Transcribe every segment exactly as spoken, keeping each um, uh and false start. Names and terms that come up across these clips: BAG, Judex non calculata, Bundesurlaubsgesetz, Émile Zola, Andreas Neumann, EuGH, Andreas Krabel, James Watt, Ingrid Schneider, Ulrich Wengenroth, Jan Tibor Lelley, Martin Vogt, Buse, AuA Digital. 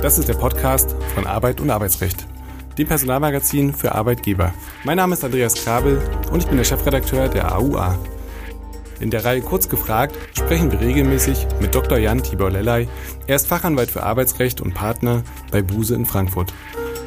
Das ist der Podcast von Arbeit und Arbeitsrecht, dem Personalmagazin für Arbeitgeber. Mein Name ist Andreas Krabel und ich bin der Chefredakteur der A U A. In der Reihe Kurz gefragt sprechen wir regelmäßig mit Doktor Jan Tibor Lelley. Er ist Fachanwalt für Arbeitsrecht und Partner bei Buse in Frankfurt.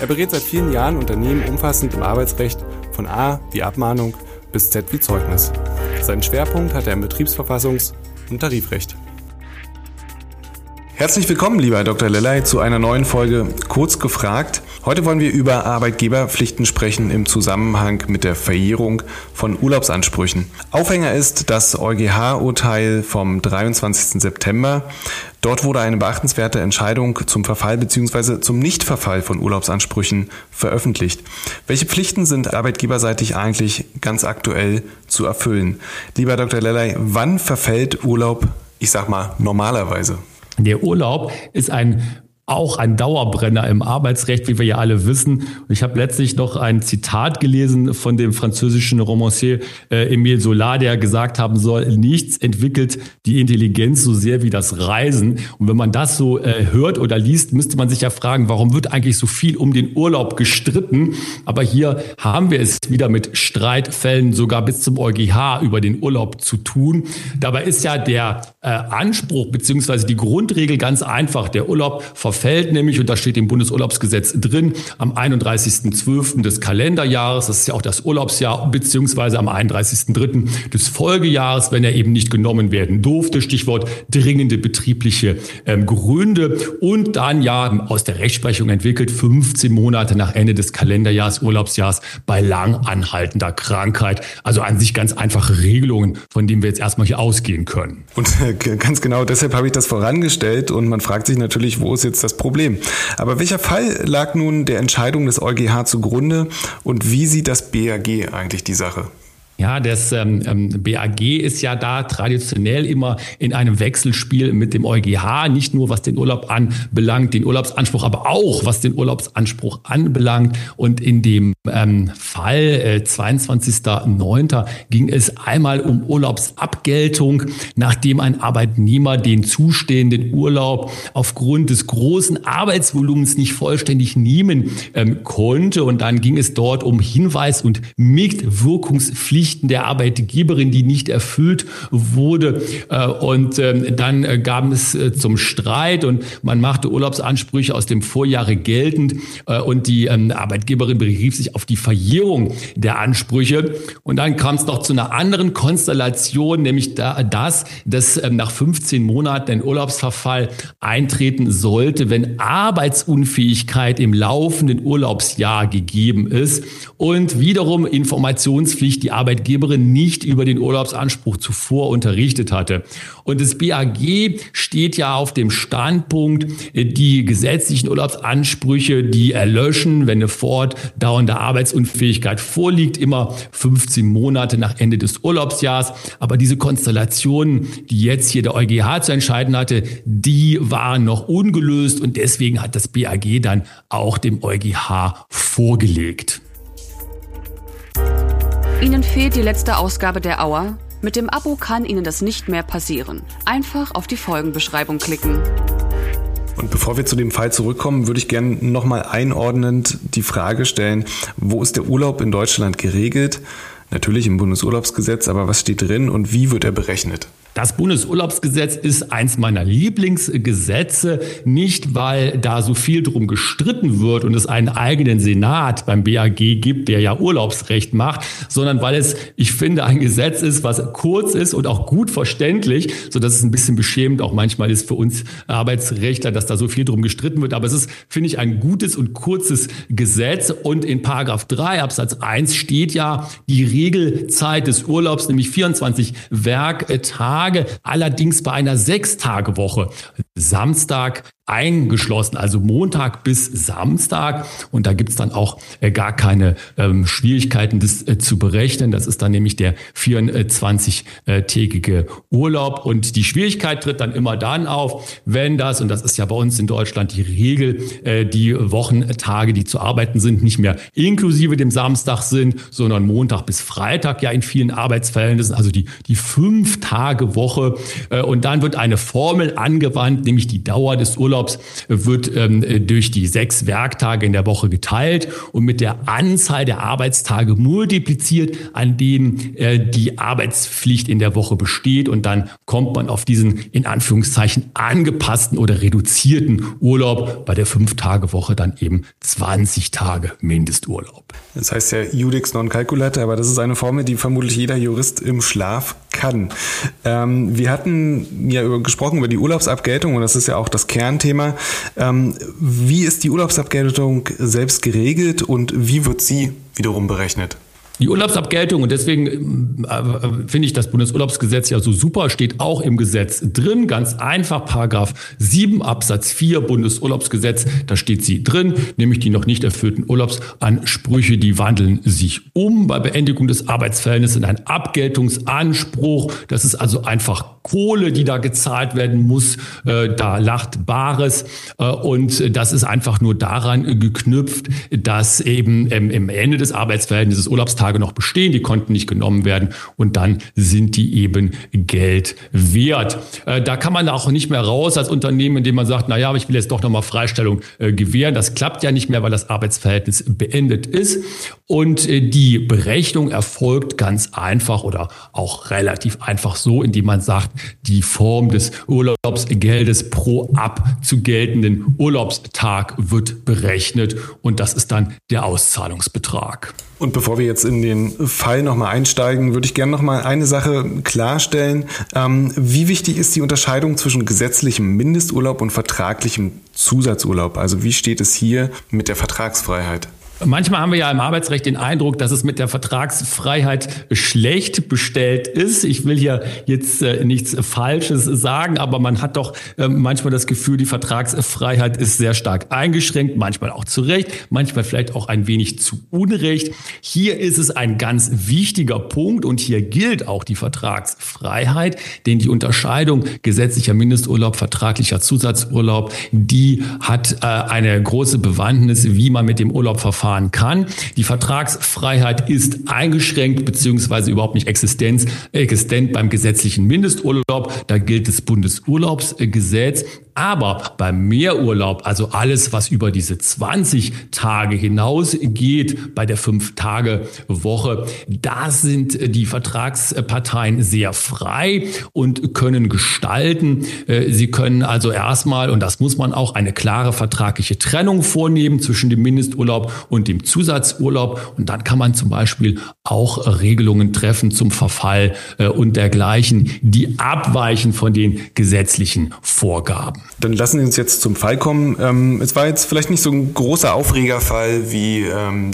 Er berät seit vielen Jahren Unternehmen umfassend im Arbeitsrecht von A wie Abmahnung bis Z wie Zeugnis. Seinen Schwerpunkt hat er im Betriebsverfassungs- und Tarifrecht. Herzlich willkommen, lieber Herr Doktor Lelley, zu einer neuen Folge Kurz gefragt. Heute wollen wir über Arbeitgeberpflichten sprechen im Zusammenhang mit der Verjährung von Urlaubsansprüchen. Aufhänger ist das EuGH-Urteil vom dreiundzwanzigsten September. Dort wurde eine beachtenswerte Entscheidung zum Verfall bzw. zum Nichtverfall von Urlaubsansprüchen veröffentlicht. Welche Pflichten sind arbeitgeberseitig eigentlich ganz aktuell zu erfüllen? Lieber Doktor Lelley, wann verfällt Urlaub, ich sag mal, normalerweise? Der Urlaub ist ein auch ein Dauerbrenner im Arbeitsrecht, wie wir ja alle wissen. Und ich habe letztlich noch ein Zitat gelesen von dem französischen Romancier äh, Émile Zola, der gesagt haben soll, nichts entwickelt die Intelligenz so sehr wie das Reisen. Und wenn man das so äh, hört oder liest, müsste man sich ja fragen, warum wird eigentlich so viel um den Urlaub gestritten? Aber hier haben wir es wieder mit Streitfällen sogar bis zum EuGH über den Urlaub zu tun. Dabei ist ja der äh, Anspruch bzw. die Grundregel ganz einfach. Der Urlaub verfällt fällt nämlich, und da steht im Bundesurlaubsgesetz drin, am einunddreißigsten zwölften des Kalenderjahres, das ist ja auch das Urlaubsjahr, beziehungsweise am einunddreißigsten dritten des Folgejahres, wenn er eben nicht genommen werden durfte, Stichwort dringende betriebliche ähm, Gründe, und dann ja aus der Rechtsprechung entwickelt fünfzehn Monate nach Ende des Kalenderjahres, Urlaubsjahres, bei lang anhaltender Krankheit. Also an sich ganz einfache Regelungen, von denen wir jetzt erstmal hier ausgehen können. Und äh, ganz genau deshalb habe ich das vorangestellt, und man fragt sich natürlich, wo ist jetzt das Problem. Aber welcher Fall lag nun der Entscheidung des EuGH zugrunde und wie sieht das B A G eigentlich die Sache? Ja, das ähm, B A G ist ja da traditionell immer in einem Wechselspiel mit dem EuGH, nicht nur was den Urlaub anbelangt, den Urlaubsanspruch, aber auch was den Urlaubsanspruch anbelangt. Und in dem ähm, Fall äh, zweiundzwanzigsten neunten ging es einmal um Urlaubsabgeltung, nachdem ein Arbeitnehmer den zustehenden Urlaub aufgrund des großen Arbeitsvolumens nicht vollständig nehmen ähm, konnte. Und dann ging es dort um Hinweis- und Mitwirkungspflicht der Arbeitgeberin, die nicht erfüllt wurde. Und dann gab es zum Streit und man machte Urlaubsansprüche aus dem Vorjahre geltend und die Arbeitgeberin berief sich auf die Verjährung der Ansprüche. Und dann kam es noch zu einer anderen Konstellation, nämlich das, dass nach fünfzehn Monaten ein Urlaubsverfall eintreten sollte, wenn Arbeitsunfähigkeit im laufenden Urlaubsjahr gegeben ist und wiederum Informationspflicht die Arbeitgeberin nicht über den Urlaubsanspruch zuvor unterrichtet hatte. Und das B A G steht ja auf dem Standpunkt, die gesetzlichen Urlaubsansprüche, die erlöschen, wenn eine fortdauernde Arbeitsunfähigkeit vorliegt, immer fünfzehn Monate nach Ende des Urlaubsjahres. Aber diese Konstellationen, die jetzt hier der EuGH zu entscheiden hatte, die waren noch ungelöst und deswegen hat das B A G dann auch dem EuGH vorgelegt. Ihnen fehlt die letzte Ausgabe der A U A? Mit dem Abo kann Ihnen das nicht mehr passieren. Einfach auf die Folgenbeschreibung klicken. Und bevor wir zu dem Fall zurückkommen, würde ich gerne nochmal einordnend die Frage stellen, wo ist der Urlaub in Deutschland geregelt? Natürlich im Bundesurlaubsgesetz, aber was steht drin und wie wird er berechnet? Das Bundesurlaubsgesetz ist eins meiner Lieblingsgesetze, nicht weil da so viel drum gestritten wird und es einen eigenen Senat beim B A G gibt, der ja Urlaubsrecht macht, sondern weil es, ich finde, ein Gesetz ist, was kurz ist und auch gut verständlich, sodass es ein bisschen beschämend auch manchmal ist für uns Arbeitsrechtler, dass da so viel drum gestritten wird. Aber es ist, finde ich, ein gutes und kurzes Gesetz und in Paragraph drei Absatz eins steht ja die Regelzeit des Urlaubs, nämlich vierundzwanzig Werktage. Allerdings bei einer Sechs-Tage-Woche. Samstag eingeschlossen, also Montag bis Samstag. Und da gibt es dann auch äh, gar keine ähm, Schwierigkeiten, das äh, zu berechnen. Das ist dann nämlich der vierundzwanzigtägige Urlaub. Und die Schwierigkeit tritt dann immer dann auf, wenn das, und das ist ja bei uns in Deutschland die Regel, äh, die Wochentage, die zu arbeiten sind, nicht mehr inklusive dem Samstag sind, sondern Montag bis Freitag ja in vielen Arbeitsverhältnissen, also die, die Fünf-Tage-Woche. Äh, und dann wird eine Formel angewandt, an, nämlich die Dauer des Urlaubs wird ähm, durch die sechs Werktage in der Woche geteilt und mit der Anzahl der Arbeitstage multipliziert, an denen äh, die Arbeitspflicht in der Woche besteht. Und dann kommt man auf diesen in Anführungszeichen angepassten oder reduzierten Urlaub, bei der Fünf-Tage-Woche dann eben zwanzig Tage Mindesturlaub. Das heißt ja Judex non calculata, aber das ist eine Formel, die vermutlich jeder Jurist im Schlaf kann. Ähm, wir hatten ja über, gesprochen über die Urlaubsabgeltung und das ist ja auch das Kernthema. Ähm, wie ist die Urlaubsabgeltung selbst geregelt und wie wird sie wiederum berechnet? Die Urlaubsabgeltung, und deswegen äh, finde ich das Bundesurlaubsgesetz ja so super, steht auch im Gesetz drin, ganz einfach, Paragraph sieben Absatz vier Bundesurlaubsgesetz, da steht sie drin, nämlich die noch nicht erfüllten Urlaubsansprüche, die wandeln sich um bei Beendigung des Arbeitsverhältnisses in einen Abgeltungsanspruch. Das ist also einfach Kohle, die da gezahlt werden muss, äh, da lacht Bares äh, und das ist einfach nur daran äh, geknüpft, dass eben ähm, im Ende des Arbeitsverhältnisses Urlaubstage noch bestehen, die konnten nicht genommen werden und dann sind die eben Geld wert. Äh, da kann man auch nicht mehr raus als Unternehmen, indem man sagt, naja, aber ich will jetzt doch nochmal Freistellung äh, gewähren. Das klappt ja nicht mehr, weil das Arbeitsverhältnis beendet ist und äh, die Berechnung erfolgt ganz einfach oder auch relativ einfach so, indem man sagt, die Form des Urlaubsgeldes pro abzugeltenden Urlaubstag wird berechnet und das ist dann der Auszahlungsbetrag. Und bevor wir jetzt in den Fall nochmal einsteigen, würde ich gerne nochmal eine Sache klarstellen. Ähm, wie wichtig ist die Unterscheidung zwischen gesetzlichem Mindesturlaub und vertraglichem Zusatzurlaub? Also wie steht es hier mit der Vertragsfreiheit? Manchmal haben wir ja im Arbeitsrecht den Eindruck, dass es mit der Vertragsfreiheit schlecht bestellt ist. Ich will hier jetzt äh, nichts Falsches sagen, aber man hat doch äh, manchmal das Gefühl, die Vertragsfreiheit ist sehr stark eingeschränkt, manchmal auch zu Recht, manchmal vielleicht auch ein wenig zu Unrecht. Hier ist es ein ganz wichtiger Punkt und hier gilt auch die Vertragsfreiheit, denn die Unterscheidung gesetzlicher Mindesturlaub, vertraglicher Zusatzurlaub, die hat äh, eine große Bewandtnis, wie man mit dem Urlaub verfahren kann. Die Vertragsfreiheit ist eingeschränkt bzw. überhaupt nicht existent, existent beim gesetzlichen Mindesturlaub. Da gilt das Bundesurlaubsgesetz. Aber beim Mehrurlaub, also alles, was über diese zwanzig Tage hinausgeht, bei der Fünf-Tage-Woche, da sind die Vertragsparteien sehr frei und können gestalten. Sie können also erstmal, und das muss man auch, eine klare vertragliche Trennung vornehmen zwischen dem Mindesturlaub und dem Zusatzurlaub. Und dann kann man zum Beispiel auch Regelungen treffen zum Verfall und dergleichen, die abweichen von den gesetzlichen Vorgaben. Dann lassen Sie uns jetzt zum Fall kommen. Es war jetzt vielleicht nicht so ein großer Aufregerfall wie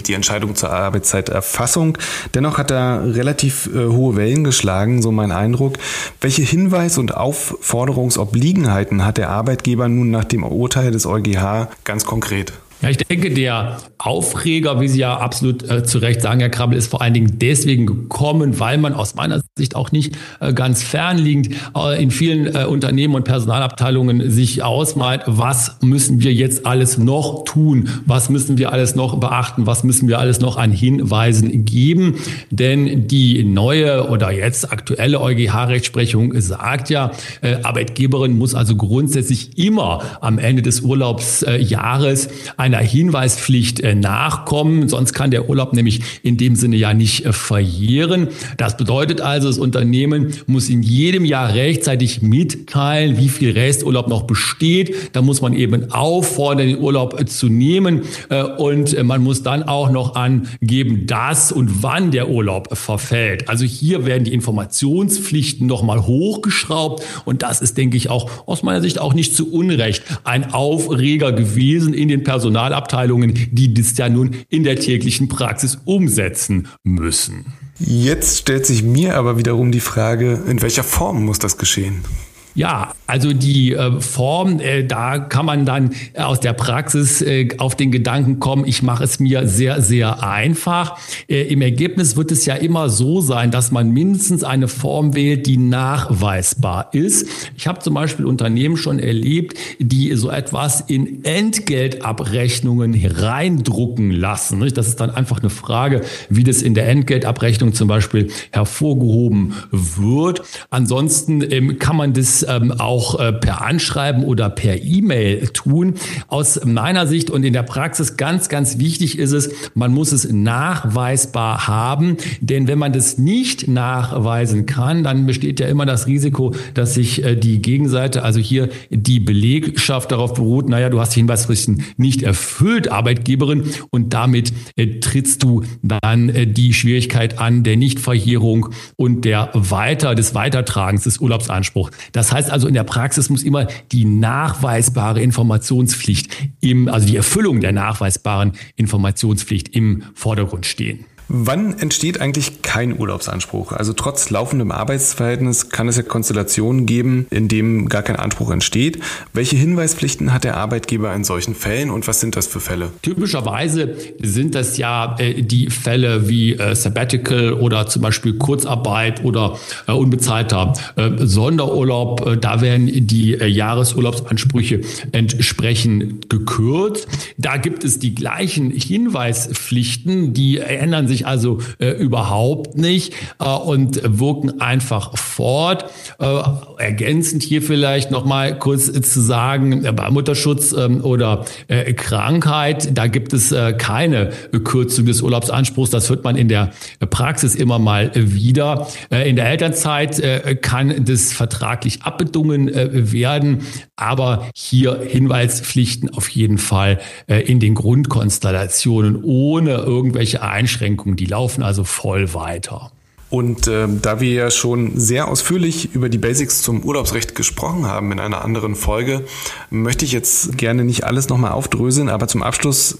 die Entscheidung zur Arbeitszeiterfassung. Dennoch hat er relativ hohe Wellen geschlagen, so mein Eindruck. Welche Hinweis- und Aufforderungsobliegenheiten hat der Arbeitgeber nun nach dem Urteil des EuGH ganz konkret? Ja, ich denke, der Aufreger, wie Sie ja absolut äh, zu Recht sagen, Herr Krabel, ist vor allen Dingen deswegen gekommen, weil man aus meiner Sicht auch nicht äh, ganz fernliegend äh, in vielen äh, Unternehmen und Personalabteilungen sich ausmalt, was müssen wir jetzt alles noch tun, was müssen wir alles noch beachten, was müssen wir alles noch an Hinweisen geben. Denn die neue oder jetzt aktuelle EuGH-Rechtsprechung sagt ja, äh, Arbeitgeberin muss also grundsätzlich immer am Ende des Urlaubsjahres äh, einer Hinweispflicht nachkommen, sonst kann der Urlaub nämlich in dem Sinne ja nicht verjähren. Das bedeutet also, das Unternehmen muss in jedem Jahr rechtzeitig mitteilen, wie viel Resturlaub noch besteht. Da muss man eben auffordern, den Urlaub zu nehmen und man muss dann auch noch angeben, dass und wann der Urlaub verfällt. Also hier werden die Informationspflichten nochmal hochgeschraubt und das ist, denke ich, auch aus meiner Sicht auch nicht zu Unrecht ein Aufreger gewesen in den Personalabteilungen, die das ja nun in der täglichen Praxis umsetzen müssen. Jetzt stellt sich mir aber wiederum die Frage, in welcher Form muss das geschehen? Ja, also die äh, Form, äh, da kann man dann aus der Praxis äh, auf den Gedanken kommen, ich mache es mir sehr, sehr einfach. Äh, im Ergebnis wird es ja immer so sein, dass man mindestens eine Form wählt, die nachweisbar ist. Ich habe zum Beispiel Unternehmen schon erlebt, die so etwas in Entgeltabrechnungen reindrucken lassen. Nicht? Das ist dann einfach eine Frage, wie das in der Entgeltabrechnung zum Beispiel hervorgehoben wird. Ansonsten ähm, kann man das ähm, auch äh, per Anschreiben oder per E-Mail tun. Aus meiner Sicht und in der Praxis ganz, ganz wichtig ist es, man muss es nachweisbar haben. Denn wenn man das nicht nachweisen kann, dann besteht ja immer das Risiko, dass sich äh, die Gegenseite, also hier die Belegschaft darauf beruht, naja, du hast die Hinweispflichten nicht erfüllt, Arbeitgeberin, und damit äh, trittst du dann äh, die Schwierigkeit an der Nichtverjährung und der Weiter des Weitertragens des Urlaubsanspruchs. Das heißt also, in der Praxis muss immer die nachweisbare Informationspflicht, im, also die Erfüllung der nachweisbaren Informationspflicht im Vordergrund stehen. Wann entsteht eigentlich kein Urlaubsanspruch? Also trotz laufendem Arbeitsverhältnis kann es ja Konstellationen geben, in denen gar kein Anspruch entsteht. Welche Hinweispflichten hat der Arbeitgeber in solchen Fällen und was sind das für Fälle? Typischerweise sind das ja äh, die Fälle wie äh, Sabbatical oder zum Beispiel Kurzarbeit oder äh, unbezahlter äh, Sonderurlaub. Äh, da werden die äh, Jahresurlaubsansprüche entsprechend gekürzt. Da gibt es die gleichen Hinweispflichten, die ändern sich also äh, überhaupt nicht äh, und wirken einfach fort. Äh, ergänzend hier vielleicht nochmal kurz äh, zu sagen, äh, bei Mutterschutz äh, oder äh, Krankheit, da gibt es äh, keine Kürzung des Urlaubsanspruchs. Das hört man in der Praxis immer mal äh, wieder. Äh, in der Elternzeit äh, kann das vertraglich abbedungen äh, werden, aber hier Hinweispflichten auf jeden Fall äh, in den Grundkonstellationen ohne irgendwelche Einschränkungen. Die laufen also voll weiter. Und äh, da wir ja schon sehr ausführlich über die Basics zum Urlaubsrecht gesprochen haben in einer anderen Folge, möchte ich jetzt gerne nicht alles nochmal aufdröseln, aber zum Abschluss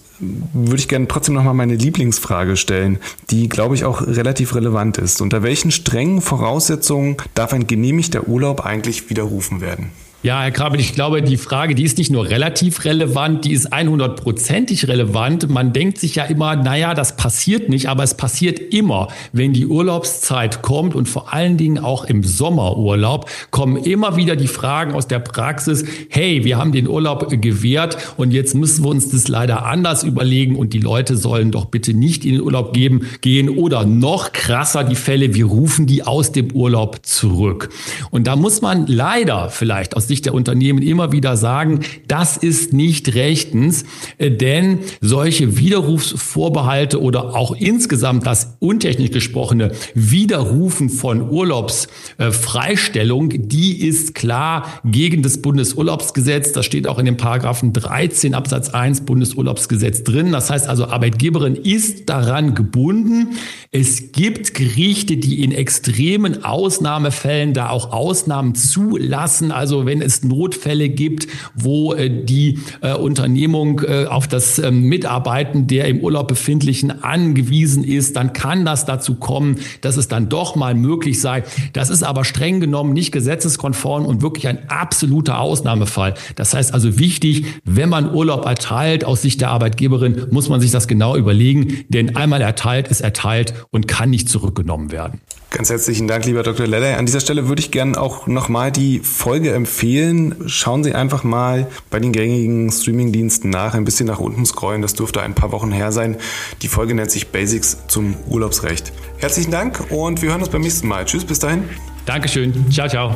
würde ich gerne trotzdem nochmal meine Lieblingsfrage stellen, die, glaube ich, auch relativ relevant ist. Unter welchen strengen Voraussetzungen darf ein genehmigter Urlaub eigentlich widerrufen werden? Ja, Herr Krabel, ich glaube, die Frage, die ist nicht nur relativ relevant, die ist hundertprozentig relevant. Man denkt sich ja immer, naja, das passiert nicht, aber es passiert immer. Wenn die Urlaubszeit kommt und vor allen Dingen auch im Sommerurlaub, kommen immer wieder die Fragen aus der Praxis, hey, wir haben den Urlaub gewährt und jetzt müssen wir uns das leider anders überlegen und die Leute sollen doch bitte nicht in den Urlaub geben, gehen oder noch krasser die Fälle, wir rufen die aus dem Urlaub zurück. Und da muss man leider vielleicht aus Sicht der Unternehmen immer wieder sagen, das ist nicht rechtens, denn solche Widerrufsvorbehalte oder auch insgesamt das untechnisch gesprochene Widerrufen von Urlaubsfreistellung, die ist klar gegen das Bundesurlaubsgesetz. Das steht auch in dem Paragraphen dreizehn Absatz eins Bundesurlaubsgesetz drin. Das heißt also, Arbeitgeberin ist daran gebunden. Es gibt Gerichte, die in extremen Ausnahmefällen da auch Ausnahmen zulassen. Also wenn es Notfälle gibt, wo äh, die äh, Unternehmung äh, auf das äh, Mitarbeiten der im Urlaub Befindlichen angewiesen ist, dann kann das dazu kommen, dass es dann doch mal möglich sei. Das ist aber streng genommen nicht gesetzeskonform und wirklich ein absoluter Ausnahmefall. Das heißt also wichtig, wenn man Urlaub erteilt, aus Sicht der Arbeitgeberin, muss man sich das genau überlegen, denn einmal erteilt ist erteilt und kann nicht zurückgenommen werden. Ganz herzlichen Dank, lieber Doktor Lelley. An dieser Stelle würde ich gerne auch nochmal die Folge empfehlen. Schauen Sie einfach mal bei den gängigen Streamingdiensten nach, ein bisschen nach unten scrollen. Das dürfte ein paar Wochen her sein. Die Folge nennt sich Basics zum Urlaubsrecht. Herzlichen Dank und wir hören uns beim nächsten Mal. Tschüss, bis dahin. Dankeschön. Ciao, ciao.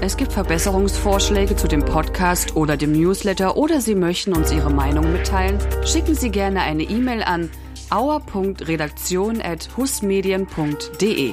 Es gibt Verbesserungsvorschläge zu dem Podcast oder dem Newsletter oder Sie möchten uns Ihre Meinung mitteilen? Schicken Sie gerne eine E-Mail an aua punkt redaktion at husmedien punkt de.